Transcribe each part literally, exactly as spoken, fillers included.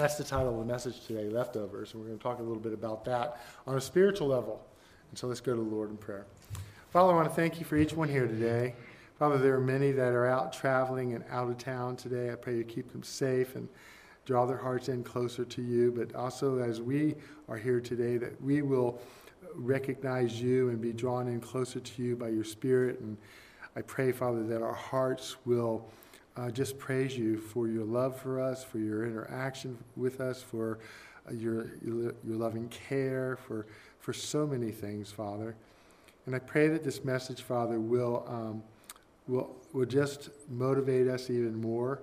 That's the title of the message today, Leftovers, and we're going to talk a little bit about that on a spiritual level. And so let's go to the Lord in prayer. Father, I want to thank you for each one here today. Father, there are many that are out traveling and out of town today. I pray you keep them safe and draw their hearts in closer to you. But also, as we are here today, that we will recognize you and be drawn in closer to you by your Spirit. And I pray, Father, that our hearts will uh, just praise you for your love for us, for your interaction with us, for uh, your, your your loving care, for, for so many things, Father. And I pray that this message, Father, will, um, will, will just motivate us even more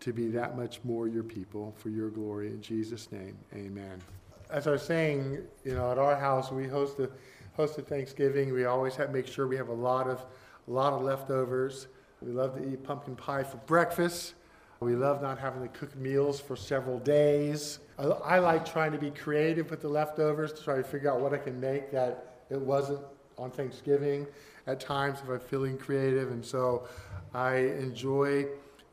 to be that much more your people for your glory. In Jesus' name, amen. As I was saying, you know, at our house, we host a, hosted Thanksgiving. We always have make sure we have a lot of a lot of leftovers. We love to eat pumpkin pie for breakfast. We love not having to cook meals for several days. I, I like trying to be creative with the leftovers to try to figure out what I can make that it wasn't on Thanksgiving at times if I'm feeling creative. And so I enjoy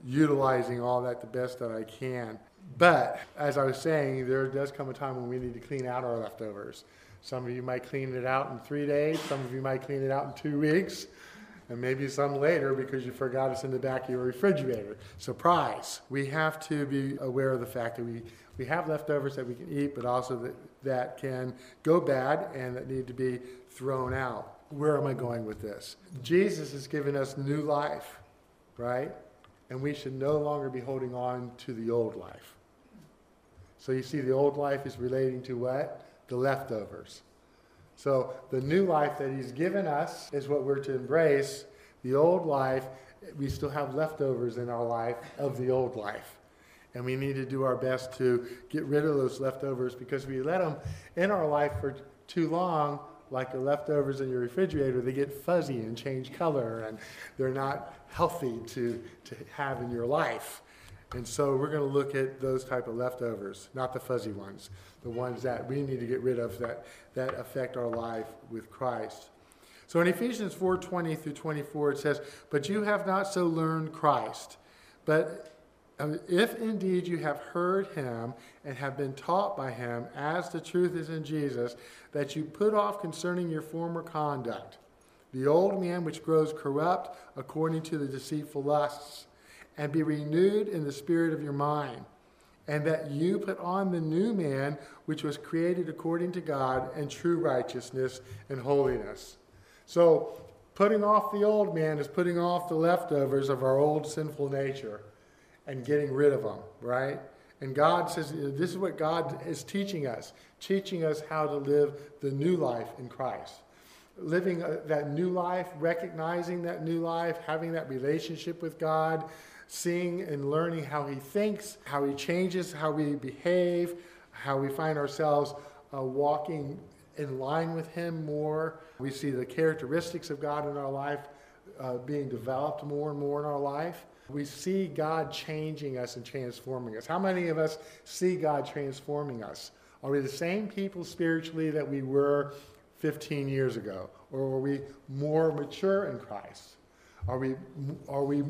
utilizing all that the best that I can. But as I was saying, there does come a time when we need to clean out our leftovers. Some of you might clean it out in three days. Some of you might clean it out in two weeks. And maybe some later because you forgot it's in the back of your refrigerator. Surprise! We have to be aware of the fact that we, we have leftovers that we can eat, but also that, that can go bad and that need to be thrown out. Where am I going with this? Jesus has given us new life, right? And we should no longer be holding on to the old life. So you see, the old life is relating to what? The leftovers. So the new life that he's given us is what we're to embrace. The old life, we still have leftovers in our life of the old life. And we need to do our best to get rid of those leftovers because we let them in our life for too long. Like the leftovers in your refrigerator, they get fuzzy and change color, and they're not healthy to, to have in your life. And so we're going to look at those type of leftovers, not the fuzzy ones, the ones that we need to get rid of that, that affect our life with Christ. So in Ephesians four twenty through twenty-four, it says, "But you have not so learned Christ, but if indeed you have heard him and have been taught by him, as the truth is in Jesus, that you put off concerning your former conduct, the old man which grows corrupt according to the deceitful lusts, and be renewed in the spirit of your mind, and that you put on the new man which was created according to God in true righteousness and holiness." So putting off the old man is putting off the leftovers of our old sinful nature and getting rid of them, right? And God says, this is what God is teaching us, teaching us how to live the new life in Christ. Living that new life, recognizing that new life, having that relationship with God, seeing and learning how he thinks, how he changes, how we behave, how we find ourselves uh, walking in line with him more. We see the characteristics of God in our life uh, being developed more and more in our life. We see God changing us and transforming us. How many of us see God transforming us? Are we the same people spiritually that we were fifteen years ago? Or are we more mature in Christ? Are we, are we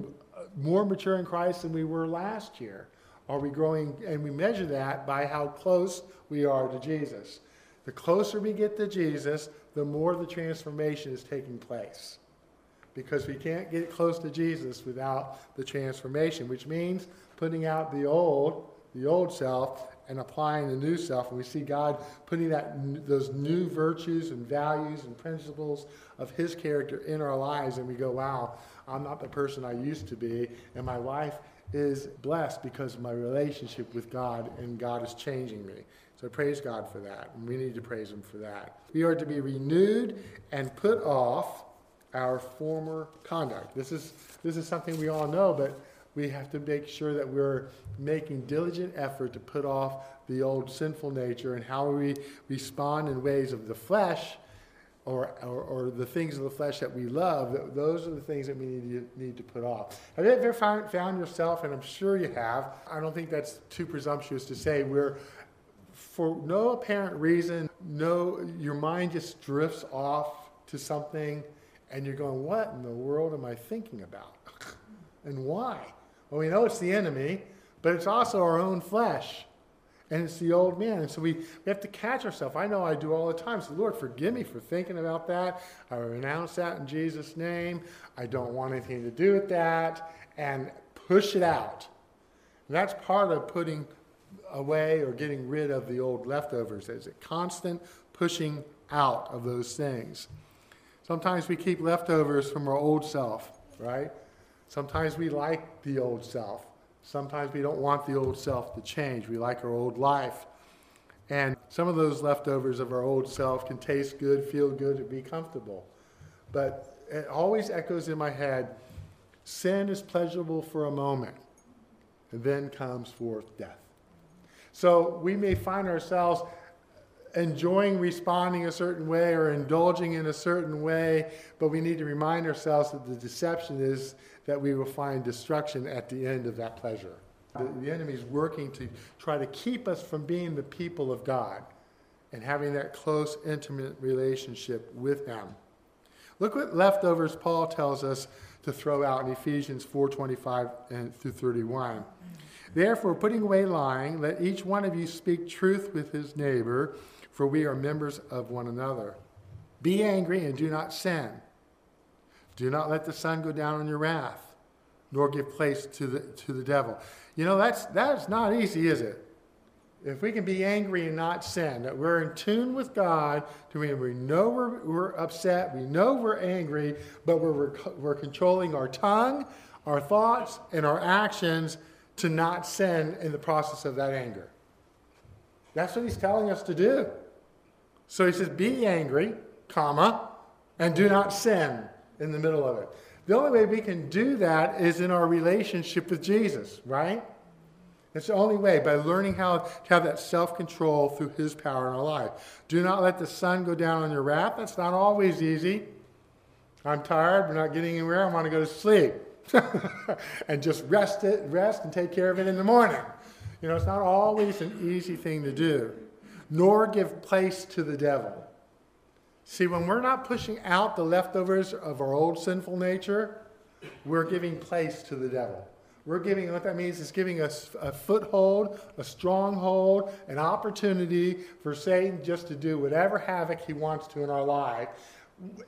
more mature in Christ than we were last year? Are we growing? And we measure that by how close we are to Jesus. The closer we get to Jesus, the more the transformation is taking place. Because we can't get close to Jesus without the transformation, which means putting out the old, the old self, and applying the new self. And we see God putting that those new virtues and values and principles of his character in our lives, and we go, wow, I'm not the person I used to be, and my life is blessed because of my relationship with God, and God is changing me. So praise God for that, and we need to praise him for that. We are to be renewed and put off our former conduct. This is this is something we all know, but we have to make sure that we're making diligent effort to put off the old sinful nature and how we respond in ways of the flesh or, or, or the things of the flesh that we love. Those are the things that we need to, need to put off. Have you ever found, found yourself, and I'm sure you have, I don't think that's too presumptuous to say, we're for no apparent reason, no, your mind just drifts off to something. And you're going, what in the world am I thinking about? And why? Well, we know it's the enemy, but it's also our own flesh. And it's the old man. And so we, we have to catch ourselves. I know I do all the time. So, Lord, forgive me for thinking about that. I renounce that in Jesus' name. I don't want anything to do with that. And push it out. And that's part of putting away or getting rid of the old leftovers. It's a constant pushing out of those things. Sometimes we keep leftovers from our old self, right? Sometimes we like the old self. Sometimes we don't want the old self to change. We like our old life. And some of those leftovers of our old self can taste good, feel good, and be comfortable. But it always echoes in my head, sin is pleasurable for a moment, and then comes forth death. So we may find ourselves enjoying responding a certain way or indulging in a certain way, but we need to remind ourselves that the deception is that we will find destruction at the end of that pleasure. The, the enemy is working to try to keep us from being the people of God and having that close, intimate relationship with him. Look what leftovers Paul tells us to throw out in Ephesians four twenty-five through thirty-one. Therefore, putting away lying, let each one of you speak truth with his neighbor, for we are members of one another. Be angry and do not sin. Do not let the sun go down on your wrath, nor give place to the to the devil. You know, that's that's not easy, is it? If we can be angry and not sin, that we're in tune with God, to mean we know we're, we're upset, we know we're angry, but we're we're controlling our tongue, our thoughts, and our actions to not sin in the process of that anger. That's what he's telling us to do. So he says, be angry, comma, and do not sin in the middle of it. The only way we can do that is in our relationship with Jesus, right? It's the only way, by learning how to have that self-control through his power in our life. Do not let the sun go down on your wrath. That's not always easy. I'm tired. We're not getting anywhere. I want to go to sleep. And just rest it, rest and take care of it in the morning. You know, it's not always an easy thing to do, nor give place to the devil. See, when we're not pushing out the leftovers of our old sinful nature, we're giving place to the devil. We're giving, what that means is giving us a, a foothold, a stronghold, an opportunity for Satan just to do whatever havoc he wants to in our life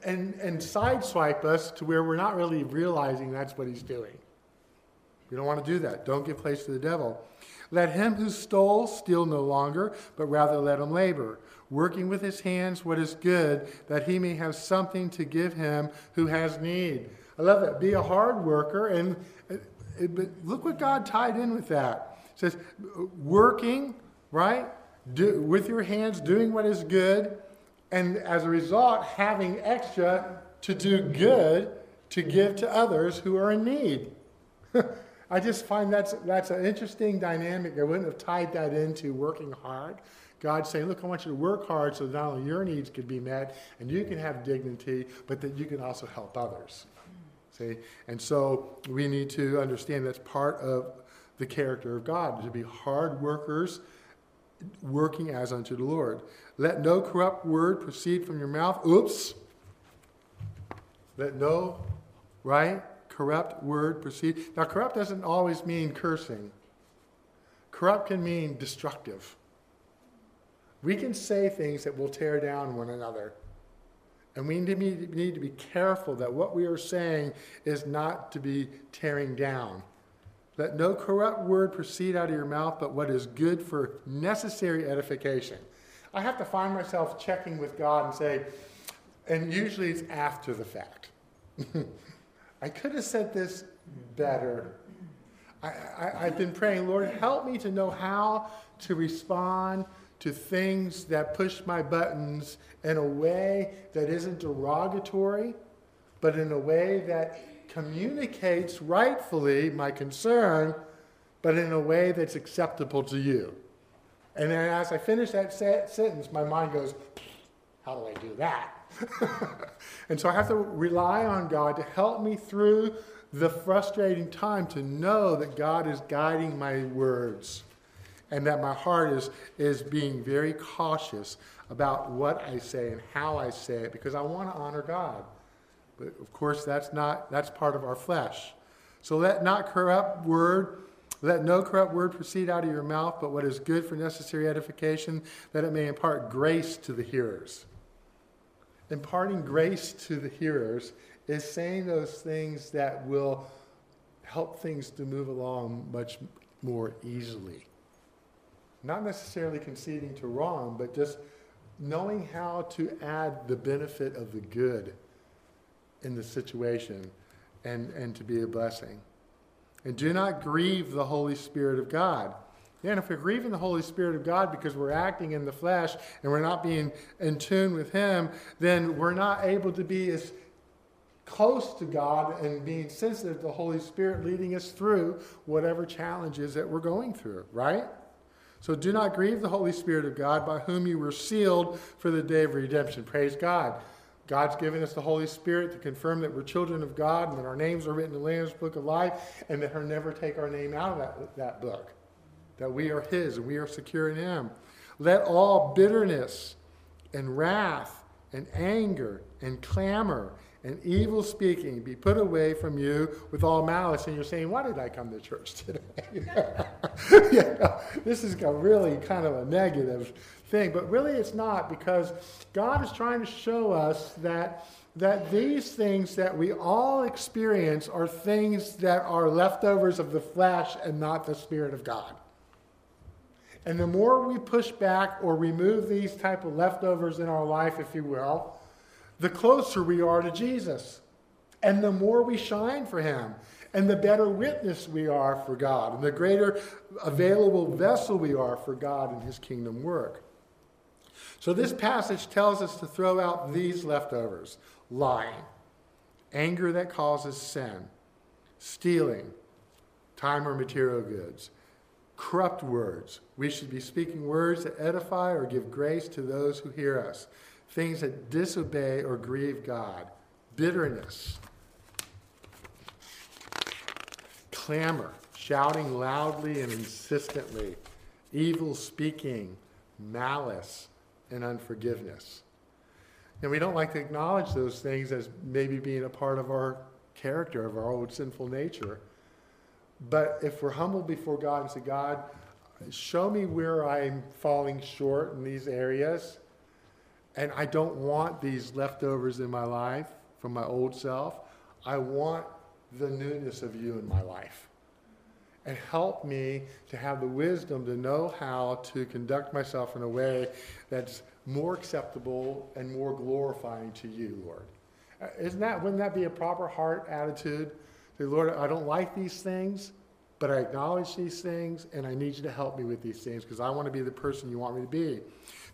and, and sideswipe us to where we're not really realizing that's what he's doing. We don't want to do that. Don't give place to the devil. Let him who stole steal no longer, but rather let him labor, working with his hands what is good, that he may have something to give him who has need. I love that. Be a hard worker. And it, it, but look what God tied in with that. It says, working, right, do, with your hands, doing what is good, and as a result, having extra to do good, to give to others who are in need. I just find that's that's an interesting dynamic. I wouldn't have tied that into working hard. God's saying, look, I want you to work hard so that not only your needs could be met and you can have dignity, but that you can also help others. See? And so we need to understand that's part of the character of God, to be hard workers working as unto the Lord. Let no corrupt word proceed from your mouth. Oops. Let no, right? Corrupt word proceed. Now, corrupt doesn't always mean cursing. Corrupt can mean destructive. We can say things that will tear down one another. And we need to be careful that what we are saying is not to be tearing down. Let no corrupt word proceed out of your mouth, but what is good for necessary edification. I have to find myself checking with God and say, and usually it's after the fact. I could have said this better. I, I, I've been praying, Lord, help me to know how to respond to things that push my buttons in a way that isn't derogatory, but in a way that communicates rightfully my concern, but in a way that's acceptable to you. And then as I finish that sentence, my mind goes, how do I do that? And so I have to rely on God to help me through the frustrating time to know that God is guiding my words and that my heart is, is being very cautious about what I say and how I say it, because I want to honor God. But of course, that's not that's part of our flesh. So let not corrupt word Let no corrupt word proceed out of your mouth, but what is good for necessary edification, that it may impart grace to the hearers. Imparting grace to the hearers is saying those things that will help things to move along much more easily. Not necessarily conceding to wrong, but just knowing how to add the benefit of the good in the situation and, and to be a blessing. And do not grieve the Holy Spirit of God. And if we're grieving the Holy Spirit of God because we're acting in the flesh and we're not being in tune with Him, then we're not able to be as close to God and being sensitive to the Holy Spirit leading us through whatever challenges that we're going through, right? So do not grieve the Holy Spirit of God, by whom you were sealed for the day of redemption. Praise God. God's given us the Holy Spirit to confirm that we're children of God and that our names are written in the Lamb's Book of Life, and that He'll never take our name out of that, that book, that we are His and we are secure in Him. Let all bitterness and wrath and anger and clamor and evil speaking be put away from you with all malice. And you're saying, why did I come to church today? You know? You know, this is a really kind of a negative thing. But really it's not, because God is trying to show us that, that these things that we all experience are things that are leftovers of the flesh and not the Spirit of God. And the more we push back or remove these type of leftovers in our life, if you will, the closer we are to Jesus, and the more we shine for Him, and the better witness we are for God, and the greater available vessel we are for God and His kingdom work. So this passage tells us to throw out these leftovers: lying, anger that causes sin, stealing, time or material goods, corrupt words. We should be speaking words that edify or give grace to those who hear us. Things that disobey or grieve God, bitterness, clamor, shouting loudly and insistently, evil speaking, malice, and unforgiveness. And we don't like to acknowledge those things as maybe being a part of our character, of our old sinful nature. But if we're humble before God and say, God, show me where I'm falling short in these areas, and I don't want these leftovers in my life from my old self. I want the newness of you in my life. And help me to have the wisdom to know how to conduct myself in a way that's more acceptable and more glorifying to you, Lord. Isn't that, wouldn't that be a proper heart attitude? Say, Lord, I don't like these things, but I acknowledge these things, and I need you to help me with these things, because I want to be the person you want me to be.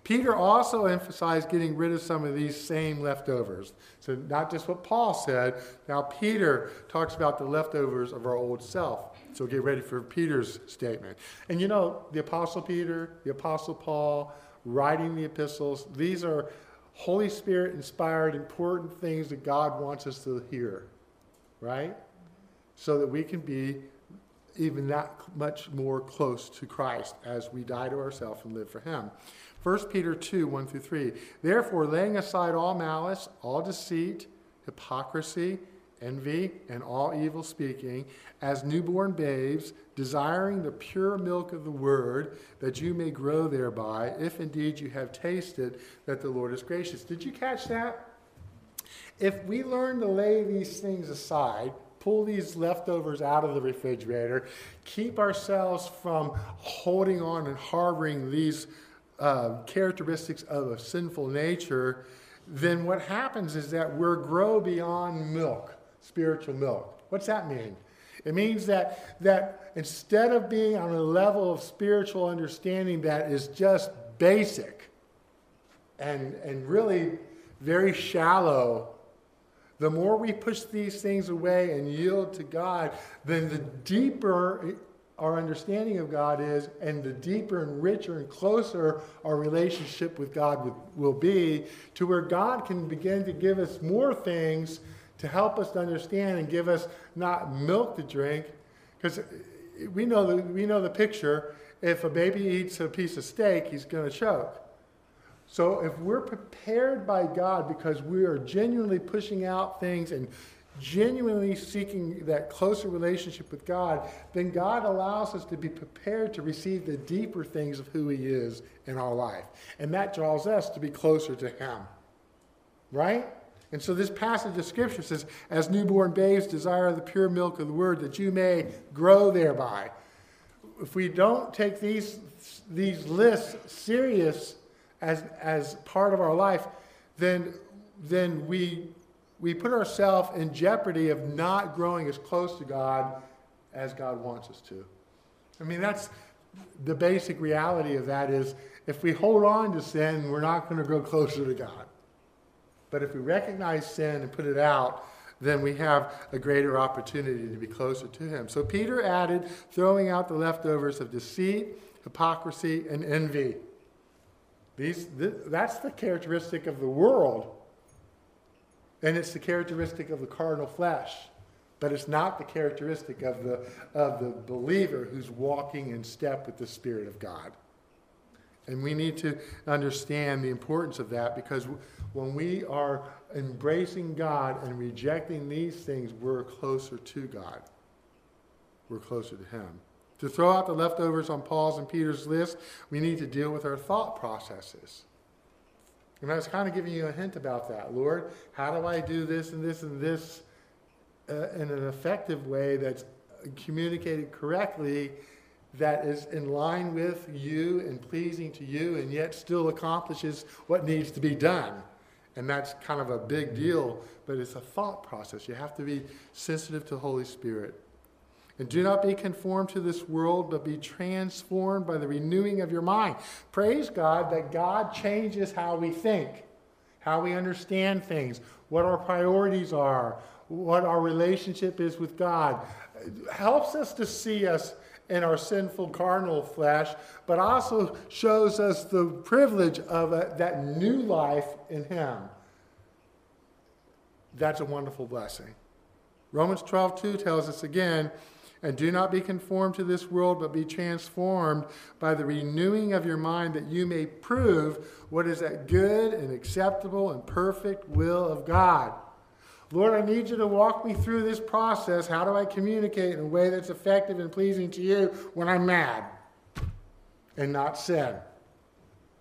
Peter also emphasized getting rid of some of these same leftovers. So not just what Paul said. Now Peter talks about the leftovers of our old self. So get ready for Peter's statement. And you know, the Apostle Peter, the Apostle Paul, writing the epistles, these are Holy Spirit-inspired, important things that God wants us to hear, right? So that we can be even that much more close to Christ as we die to ourselves and live for Him. First Peter two, one through three. Therefore, laying aside all malice, all deceit, hypocrisy, envy, and all evil speaking, as newborn babes, desiring the pure milk of the word, that you may grow thereby, if indeed you have tasted that the Lord is gracious. Did you catch that? If we learn to lay these things aside, pull these leftovers out of the refrigerator, keep ourselves from holding on and harboring these Uh, characteristics of a sinful nature, then what happens is that we're grow beyond milk, spiritual milk. What's that mean? It means that that instead of being on a level of spiritual understanding that is just basic and, and really very shallow, the more we push these things away and yield to God, then the deeper our understanding of God is, and the deeper and richer and closer our relationship with God will be, to where God can begin to give us more things to help us to understand and give us not milk to drink. Because we know the, we know the picture. If a baby eats a piece of steak, he's going to choke. So if we're prepared by God because we are genuinely pushing out things and genuinely seeking that closer relationship with God, then God allows us to be prepared to receive the deeper things of who he is in our life. And that draws us to be closer to him. Right? And so this passage of Scripture says, as newborn babes desire the pure milk of the word, that you may grow thereby. If we don't take these these lists serious as as part of our life, then then we we put ourselves in jeopardy of not growing as close to God as God wants us to. I mean, that's the basic reality of that is if we hold on to sin, we're not going to grow closer to God. But if we recognize sin and put it out, then we have a greater opportunity to be closer to him. So Peter added, throwing out the leftovers of deceit, hypocrisy, and envy. These, th- that's the characteristic of the world. And it's the characteristic of the carnal flesh. But it's not the characteristic of the, of the believer who's walking in step with the Spirit of God. And we need to understand the importance of that, because when we are embracing God and rejecting these things, we're closer to God. We're closer to him. To throw out the leftovers on Paul's and Peter's list, we need to deal with our thought processes. And I was kind of giving you a hint about that. Lord, how do I do this and this and this uh, in an effective way that's communicated correctly, that is in line with you and pleasing to you, and yet still accomplishes what needs to be done? And that's kind of a big deal, but it's a thought process. You have to be sensitive to the Holy Spirit. And do not be conformed to this world, but be transformed by the renewing of your mind. Praise God that God changes how we think, how we understand things, what our priorities are, what our relationship is with God. It helps us to see us in our sinful carnal flesh, but also shows us the privilege of a, that new life in him. That's a wonderful blessing. Romans twelve two tells us again, and do not be conformed to this world, but be transformed by the renewing of your mind, that you may prove what is that good and acceptable and perfect will of God. Lord, I need you to walk me through this process. How do I communicate in a way that's effective and pleasing to you when I'm mad and not sin?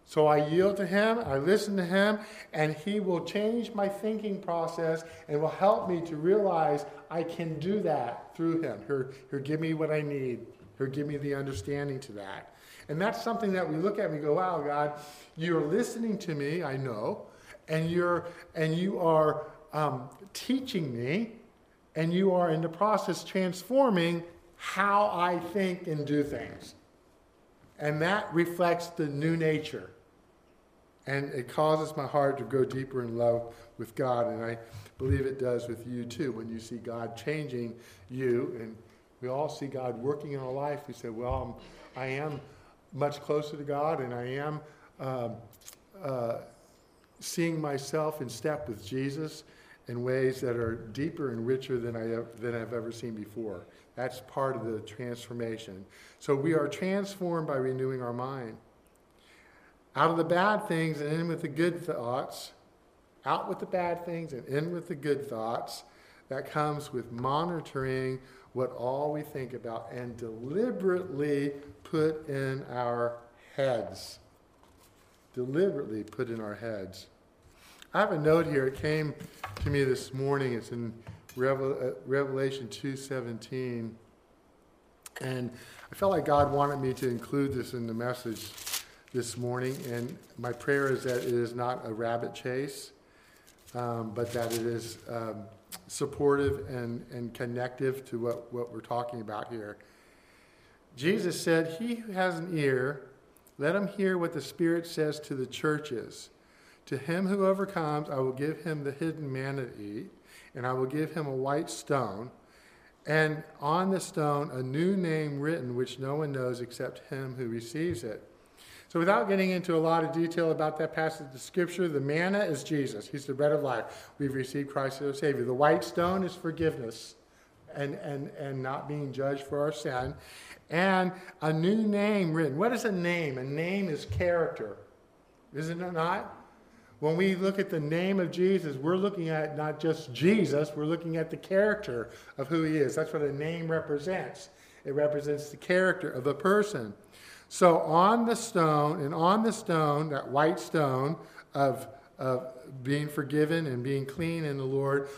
So I yield to him, I listen to him, and he will change my thinking process and will help me to realize I can do that through him. He'll, he'll give me what I need. He'll give me the understanding to that. And that's something that we look at and we go, wow, God, you're listening to me, I know, and you're and you are... Um, teaching me, and you are in the process transforming how I think and do things. And that reflects the new nature. And it causes my heart to go deeper in love with God, and I believe it does with you too. When you see God changing you, and we all see God working in our life, we say, well, I'm, I am much closer to God, and I am um, uh, seeing myself in step with Jesus in ways that are deeper and richer than, I, than I've ever seen before. That's part of the transformation. So we are transformed by renewing our mind. Out of the bad things and in with the good thoughts, out with the bad things and in with the good thoughts, that comes with monitoring what all we think about and deliberately put in our heads. Deliberately put in our heads. I have a note here. It came to me this morning. It's in Revelation two seventeen. And I felt like God wanted me to include this in the message this morning. And my prayer is that it is not a rabbit chase, um, but that it is um, supportive and, and connective to what, what we're talking about here. Jesus said, he who has an ear, let him hear what the Spirit says to the churches. To him who overcomes, I will give him the hidden manna to eat, and I will give him a white stone, and on the stone a new name written, which no one knows except him who receives it. So without getting into a lot of detail about that passage of Scripture, the manna is Jesus. He's the bread of life. We've received Christ as our Savior. The white stone is forgiveness and, and, and not being judged for our sin. And a new name written. What is a name? A name is character. Is it not? When we look at the name of Jesus, we're looking at not just Jesus, we're looking at the character of who he is. That's what a name represents. It represents the character of a person. So on the stone, and on the stone, that white stone of, of being forgiven and being clean in the Lord,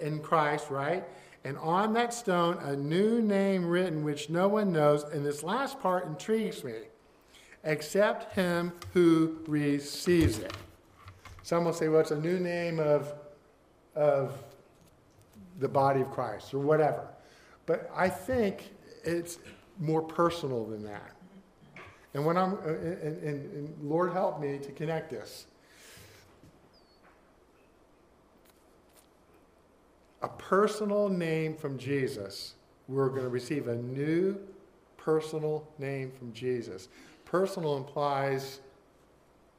in Christ, right? And on that stone, a new name written, which no one knows. And this last part intrigues me. Except him who receives it. Some will say, well, it's a new name of, of the body of Christ or whatever. But I think it's more personal than that. And when I'm, and, and, and Lord help me to connect this. A personal name from Jesus. We're going to receive a new personal name from Jesus. Personal implies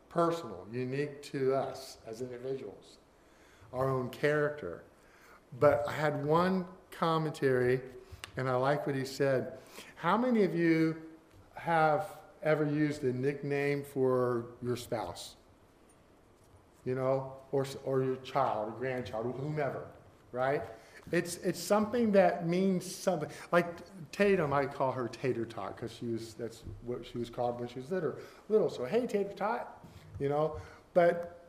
personal, unique to us as individuals, our own character. But I had one commentary, and I like what he said. How many of you have ever used a nickname for your spouse? You know, or or your child, or grandchild, or whomever, right? It's it's something that means something. Like Tatum, I call her Tater Tot because she was that's what she was called when she was little. Little, so hey Tater Tot, you know. But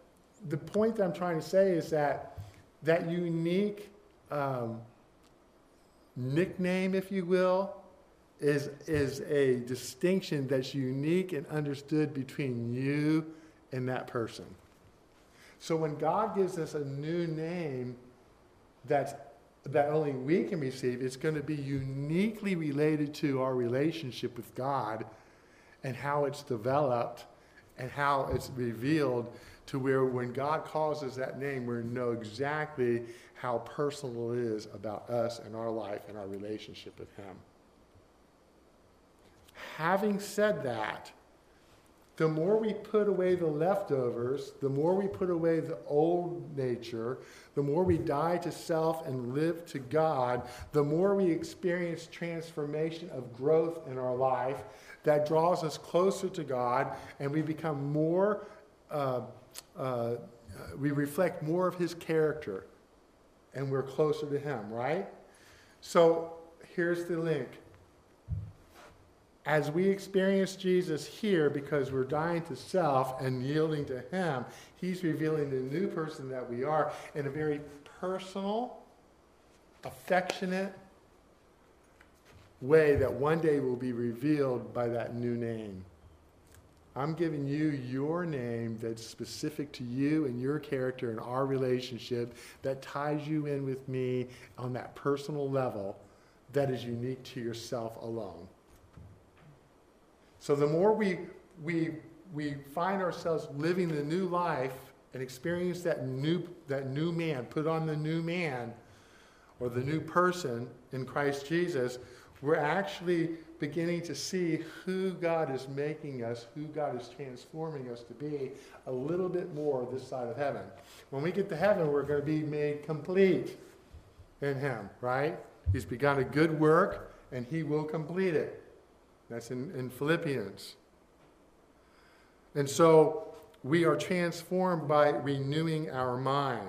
the point that I'm trying to say is that that unique um, nickname, if you will, is is a distinction that's unique and understood between you and that person. So when God gives us a new name, that's that only we can receive, it's going to be uniquely related to our relationship with God and how it's developed and how it's revealed to where when God calls us that name, we know exactly how personal it is about us and our life and our relationship with him. Having said that, the more we put away the leftovers, the more we put away the old nature, the more we die to self and live to God, the more we experience transformation of growth in our life that draws us closer to God, and we become more, uh, uh, we reflect more of his character, and we're closer to him, right? So here's the link. As we experience Jesus here, because we're dying to self and yielding to him, he's revealing the new person that we are in a very personal, affectionate way that one day will be revealed by that new name. I'm giving you your name that's specific to you and your character and our relationship that ties you in with me on that personal level that is unique to yourself alone. So the more we, we, we find ourselves living the new life and experience that new, that new man, put on the new man or the new person in Christ Jesus, we're actually beginning to see who God is making us, who God is transforming us to be a little bit more this side of heaven. When we get to heaven, we're going to be made complete in him, right? He's begun a good work, and he will complete it. That's in, in Philippians. And so we are transformed by renewing our mind.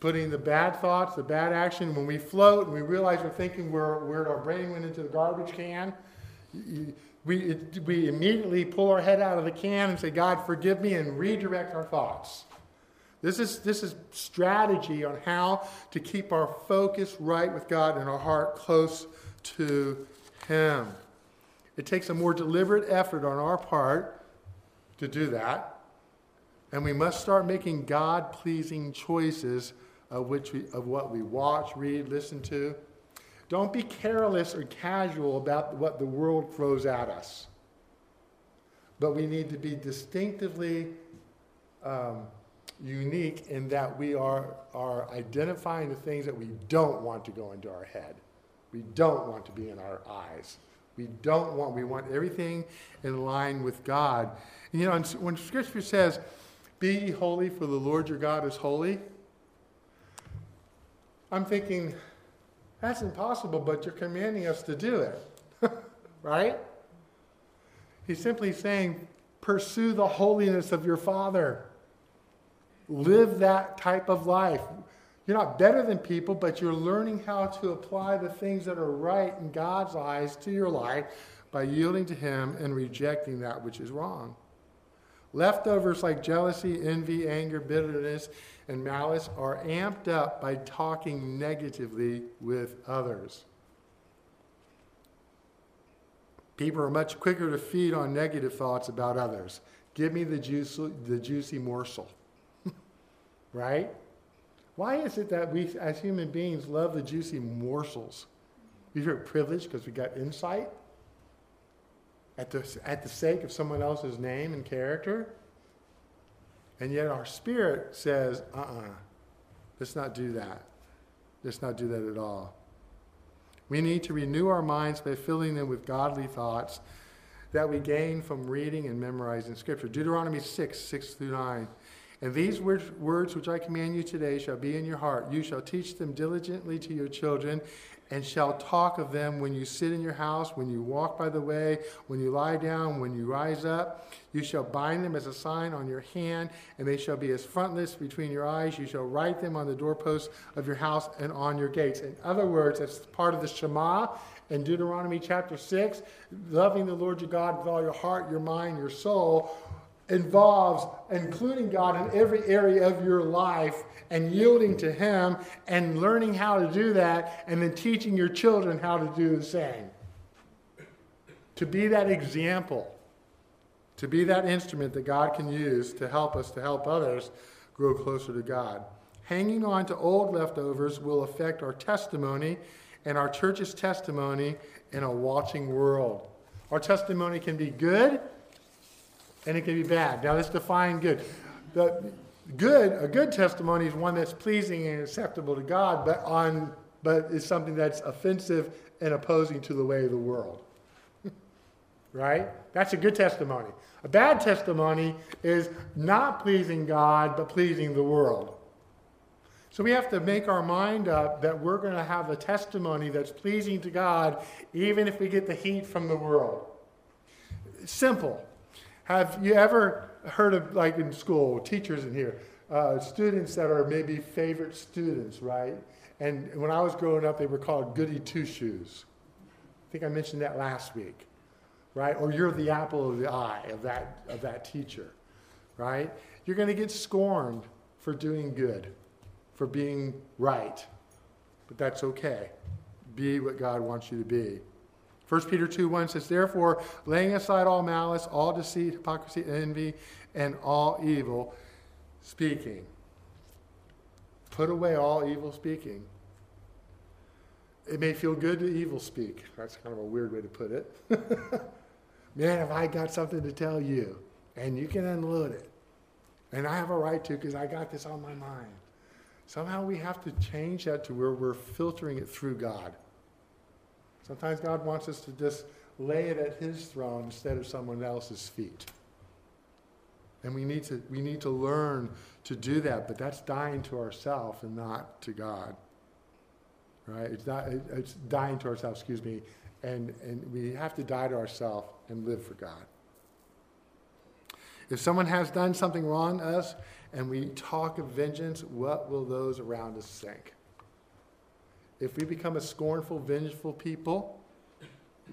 Putting the bad thoughts, the bad action, when we float and we realize we're thinking we're, we're our brain went into the garbage can, we, it, we immediately pull our head out of the can and say, God, forgive me, and redirect our thoughts. This is, this is strategy on how to keep our focus right with God and our heart close to him. It takes a more deliberate effort on our part to do that. And we must start making God-pleasing choices of, which we, of what we watch, read, listen to. Don't be careless or casual about what the world throws at us. But we need to be distinctively um, unique in that we are, are identifying the things that we don't want to go into our head. We don't want to be in our eyes. We don't want, we want everything in line with God. And, you know, when Scripture says, be ye holy for the Lord your God is holy, I'm thinking, that's impossible, but you're commanding us to do it, right? He's simply saying, pursue the holiness of your Father. Live that type of life. You're not better than people, but you're learning how to apply the things that are right in God's eyes to your life by yielding to him and rejecting that which is wrong. Leftovers like jealousy, envy, anger, bitterness, and malice are amped up by talking negatively with others. People are much quicker to feed on negative thoughts about others. Give me the juicy, the juicy morsel, right? Why is it that we, as human beings, love the juicy morsels? We feel privileged because we got insight at the, at the sake of someone else's name and character. And yet our spirit says, uh-uh, let's not do that. Let's not do that at all. We need to renew our minds by filling them with godly thoughts that we gain from reading and memorizing Scripture. Deuteronomy six, six through nine. And these words which I command you today shall be in your heart. You shall teach them diligently to your children, and shall talk of them when you sit in your house, when you walk by the way, when you lie down, when you rise up. You shall bind them as a sign on your hand, and they shall be as frontlets between your eyes. You shall write them on the doorposts of your house and on your gates. In other words, that's part of the Shema in Deuteronomy chapter six. Loving the Lord your God with all your heart, your mind, your soul, involves including God in every area of your life and yielding to him and learning how to do that, and then teaching your children how to do the same. To be that example, to be that instrument that God can use to help us, to help others grow closer to God. Hanging on to old leftovers will affect our testimony and our church's testimony in a watching world. Our testimony can be good, and it can be bad. Now let's define good. The good, a good testimony is one that's pleasing and acceptable to God, but on but is something that's offensive and opposing to the way of the world. Right? That's a good testimony. A bad testimony is not pleasing God, but pleasing the world. So we have to make our mind up that we're going to have a testimony that's pleasing to God, even if we get the heat from the world. Simple. Have you ever heard of, like in school, teachers in here, uh, students that are maybe favorite students, right? And when I was growing up, they were called goody two-shoes. I think I mentioned that last week, right? Or you're the apple of the eye of that, of that teacher, right? You're going to get scorned for doing good, for being right. But that's okay. Be what God wants you to be. First Peter two one says, therefore, laying aside all malice, all deceit, hypocrisy, envy, and all evil speaking. Put away all evil speaking. It may feel good to evil speak. That's kind of a weird way to put it. Man, have I got something to tell you, and you can unload it. And I have a right to, because I got this on my mind. Somehow we have to change that to where we're filtering it through God. Sometimes God wants us to just lay it at his throne instead of someone else's feet. And we need to, we need to learn to do that, but that's dying to ourselves and not to God. Right? It's not, it's dying to ourselves, excuse me, and, and we have to die to ourselves and live for God. If someone has done something wrong to us and we talk of vengeance, what will those around us think? If we become a scornful, vengeful people,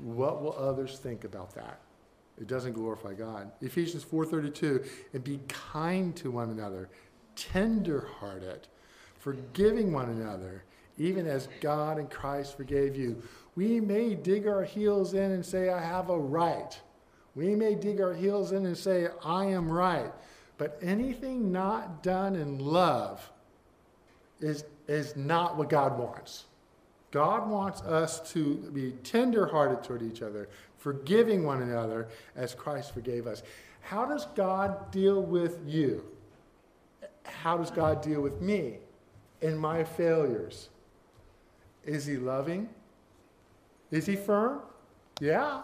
what will others think about that? It doesn't glorify God. Ephesians four thirty-two, and be kind to one another, tender-hearted, forgiving one another, even as God and Christ forgave you. We may dig our heels in and say, I have a right. We may dig our heels in and say, I am right. But anything not done in love is, is not what God wants. God wants us to be tender-hearted toward each other, forgiving one another as Christ forgave us. How does God deal with you? How does God deal with me in my failures? Is he loving? Is he firm? Yeah.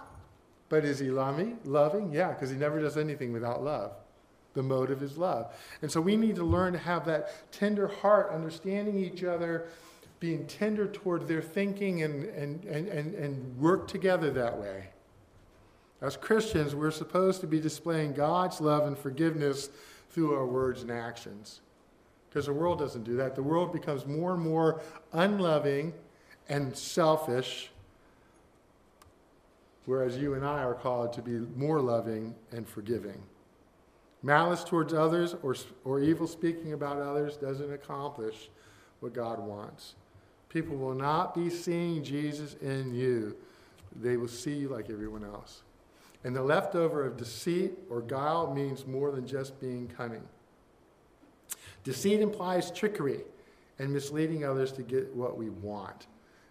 But is he loving? Loving? Yeah, because he never does anything without love. The motive is love. And so we need to learn to have that tender heart, understanding each other, being tender toward their thinking, and, and, and, and work together that way. As Christians, we're supposed to be displaying God's love and forgiveness through our words and actions. because the world doesn't do that. The world becomes more and more unloving and selfish, whereas you and I are called to be more loving and forgiving. Malice towards others or, or evil speaking about others doesn't accomplish what God wants. People will not be seeing Jesus in you. They will see you like everyone else. And the leftover of deceit or guile means more than just being cunning. Deceit implies trickery and misleading others to get what we want.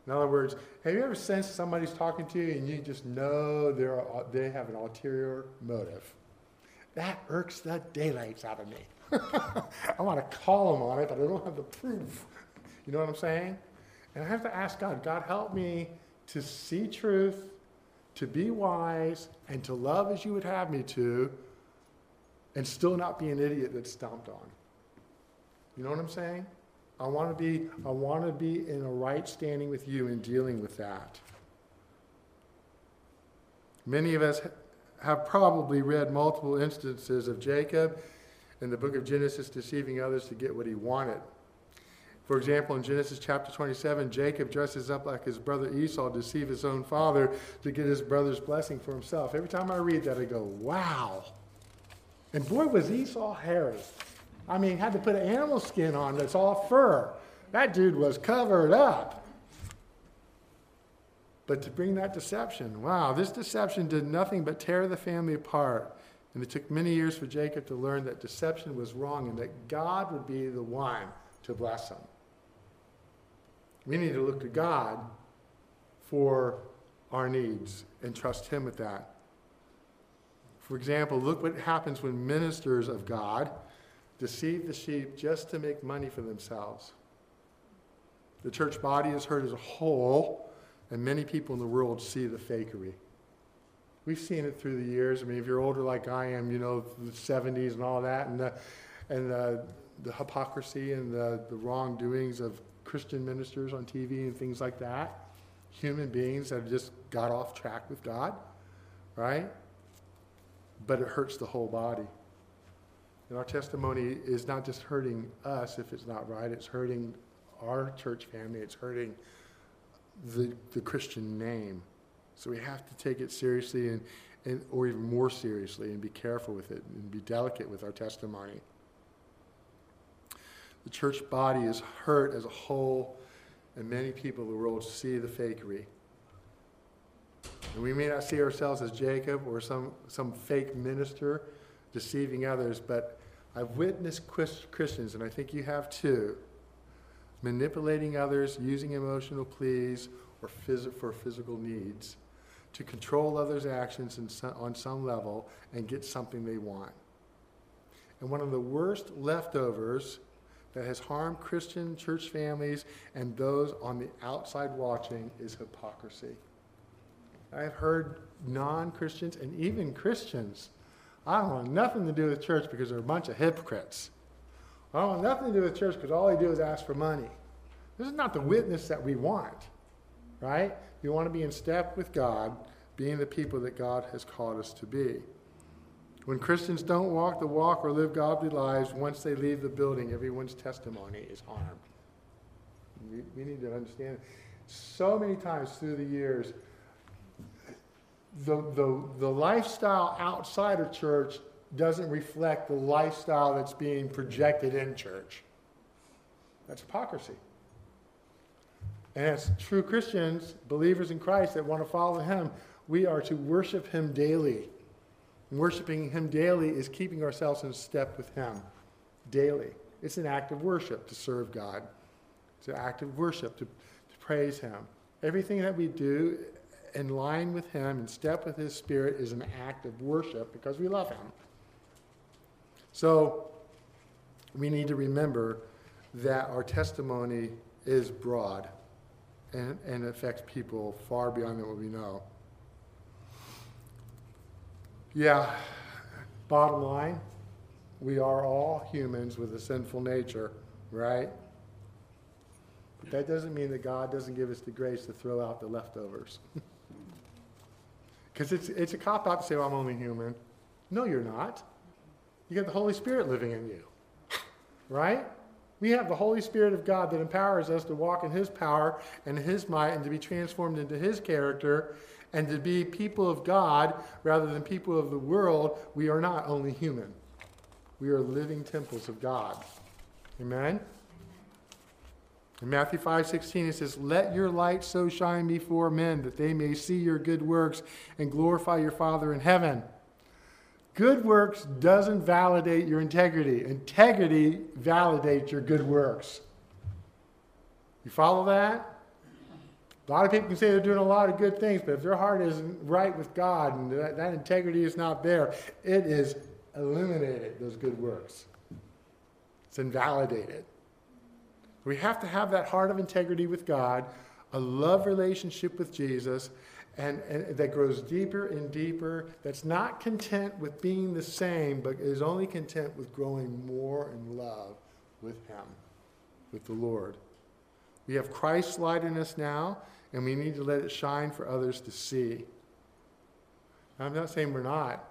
In other words, have you ever sensed somebody's talking to you and you just know they're, they have an ulterior motive? That irks the daylights out of me. I want to call them on it, but I don't have the proof. You know what I'm saying? And I have to ask God, God, help me to see truth, to be wise, and to love as you would have me to, and still not be an idiot that's stomped on. You know what I'm saying? I want to be, I want to be in a right standing with you in dealing with that. Many of us have probably read multiple instances of Jacob in the book of Genesis deceiving others to get what he wanted. For example, in Genesis chapter twenty-seven, Jacob dresses up like his brother Esau to deceive his own father to get his brother's blessing for himself. Every time I read that, I go, wow. And boy, was Esau hairy. I mean, had to put an animal skin on that's all fur. That dude was covered up. But to bring that deception, wow, this deception did nothing but tear the family apart. And it took many years for Jacob to learn that deception was wrong and that God would be the one to bless him. We need to look to God for our needs and trust him with that. For example, look what happens when ministers of God deceive the sheep just to make money for themselves. The church body is hurt as a whole, and many people in the world see the fakery. We've seen it through the years. I mean, if you're older like I am, you know, the seventies and all that, and the, and the, the hypocrisy and the, the wrongdoings of Christian ministers on T V and things like that, human beings that have just got off track with God, right? But it hurts the whole body. And our testimony is not just hurting us if it's not right, it's hurting our church family, it's hurting the, the Christian name. So we have to take it seriously and, and or even more seriously and be careful with it and be delicate with our testimony. The church body is hurt as a whole, and many people in the world see the fakery. And we may not see ourselves as Jacob or some, some fake minister deceiving others, but I've witnessed Christians, and I think you have too, manipulating others, using emotional pleas or phys- for physical needs to control others' actions in some, on some level and get something they want. And one of the worst leftovers that has harmed Christian church families and those on the outside watching is hypocrisy. I've heard non-Christians and even Christians, I don't want nothing to do with church because they're a bunch of hypocrites. I don't want nothing to do with church because all they do is ask for money. This is not the witness that we want, right? We want to be in step with God, being the people that God has called us to be. When Christians don't walk the walk or live godly lives, once they leave the building, everyone's testimony is harmed. We, we need to understand. So many times through the years, the, the, the lifestyle outside of church doesn't reflect the lifestyle that's being projected in church. That's hypocrisy. And as true Christians, believers in Christ that want to follow him, we are to worship him daily. Worshiping him daily is keeping ourselves in step with him daily. It's an act of worship to serve God. It's an act of worship to, to praise him. Everything that we do in line with him, in step with his spirit, is an act of worship because we love him. So we need to remember that our testimony is broad and, and affects people far beyond what we know. Yeah, bottom line, we are all humans with a sinful nature, right? But that doesn't mean that God doesn't give us the grace to throw out the leftovers. Because it's it's a cop-out to say, well, I'm only human. No, you're not. You got the Holy Spirit living in you, right? We have the Holy Spirit of God that empowers us to walk in his power and his might and to be transformed into his character and to be people of God rather than people of the world. We are not only human. We are living temples of God. Amen? In Matthew five sixteen, it says, "Let your light so shine before men that they may see your good works and glorify your Father in heaven." Good works doesn't validate your integrity. Integrity validates your good works. You follow that? A lot of people can say they're doing a lot of good things, but if their heart isn't right with God and that, that integrity is not there, it is eliminated, those good works. It's invalidated. We have to have that heart of integrity with God, a love relationship with Jesus, And, and that grows deeper and deeper, that's not content with being the same, but is only content with growing more in love with him, with the Lord. We have Christ's light in us now, and we need to let it shine for others to see. Now, I'm not saying we're not. I'm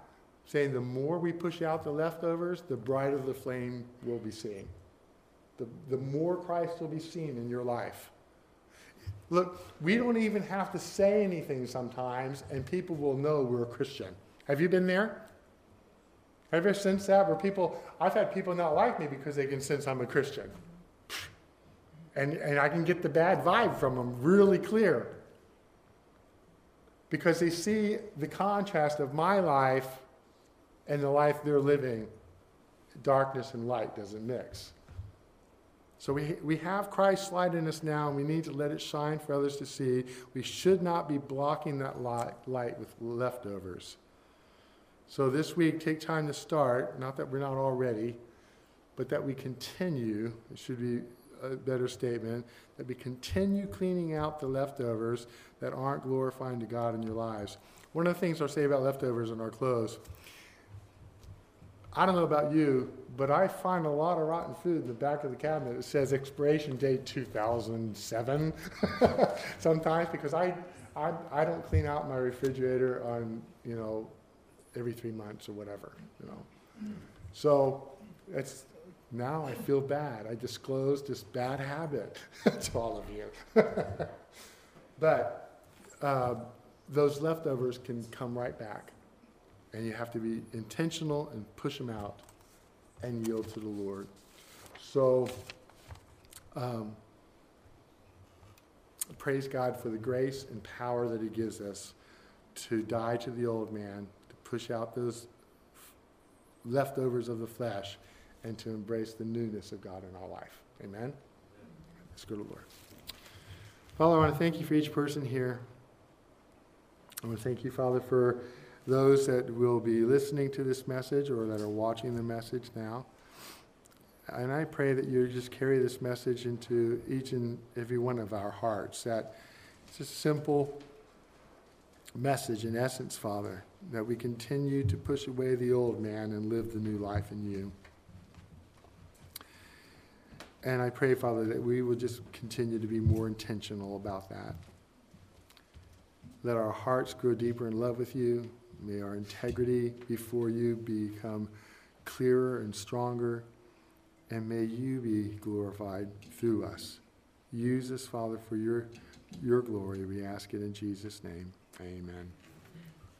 saying the more we push out the leftovers, the brighter the flame will be seen. The, the more Christ will be seen in your life. Look, we don't even have to say anything sometimes, and people will know we're a Christian. Have you been there? Ever since that, where people, I've had people not like me because they can sense I'm a Christian. And, and I can get the bad vibe from them really clear. Because they see the contrast of my life and the life they're living. Darkness and light doesn't mix. So we, we have Christ's light in us now, and we need to let it shine for others to see. We should not be blocking that light, light with leftovers. So this week, take time to start, not that we're not already, but that we continue, it should be a better statement, that we continue cleaning out the leftovers that aren't glorifying to God in your lives. One of the things I'll say about leftovers in our clothes, I don't know about you, but I find a lot of rotten food in the back of the cabinet that says expiration date two thousand seven sometimes, because I, I I don't clean out my refrigerator on, you know, every three months or whatever, you know. So it's, now I feel bad. I disclosed this bad habit to all of you. But uh, those leftovers can come right back. And you have to be intentional and push them out and yield to the Lord. So, um, praise God for the grace and power that he gives us to die to the old man, to push out those leftovers of the flesh, and to embrace the newness of God in our life. Amen? Let's go to the Lord. Father, I want to thank you for each person here. I want to thank you, Father, for those that will be listening to this message or that are watching the message now. And I pray that you just carry this message into each and every one of our hearts. That it's a simple message in essence, Father, that we continue to push away the old man and live the new life in you. And I pray, Father, that we will just continue to be more intentional about that. Let our hearts grow deeper in love with you. May our integrity before you become clearer and stronger, and may you be glorified through us. Use us, Father, for your, your glory. We ask it in Jesus' name. Amen.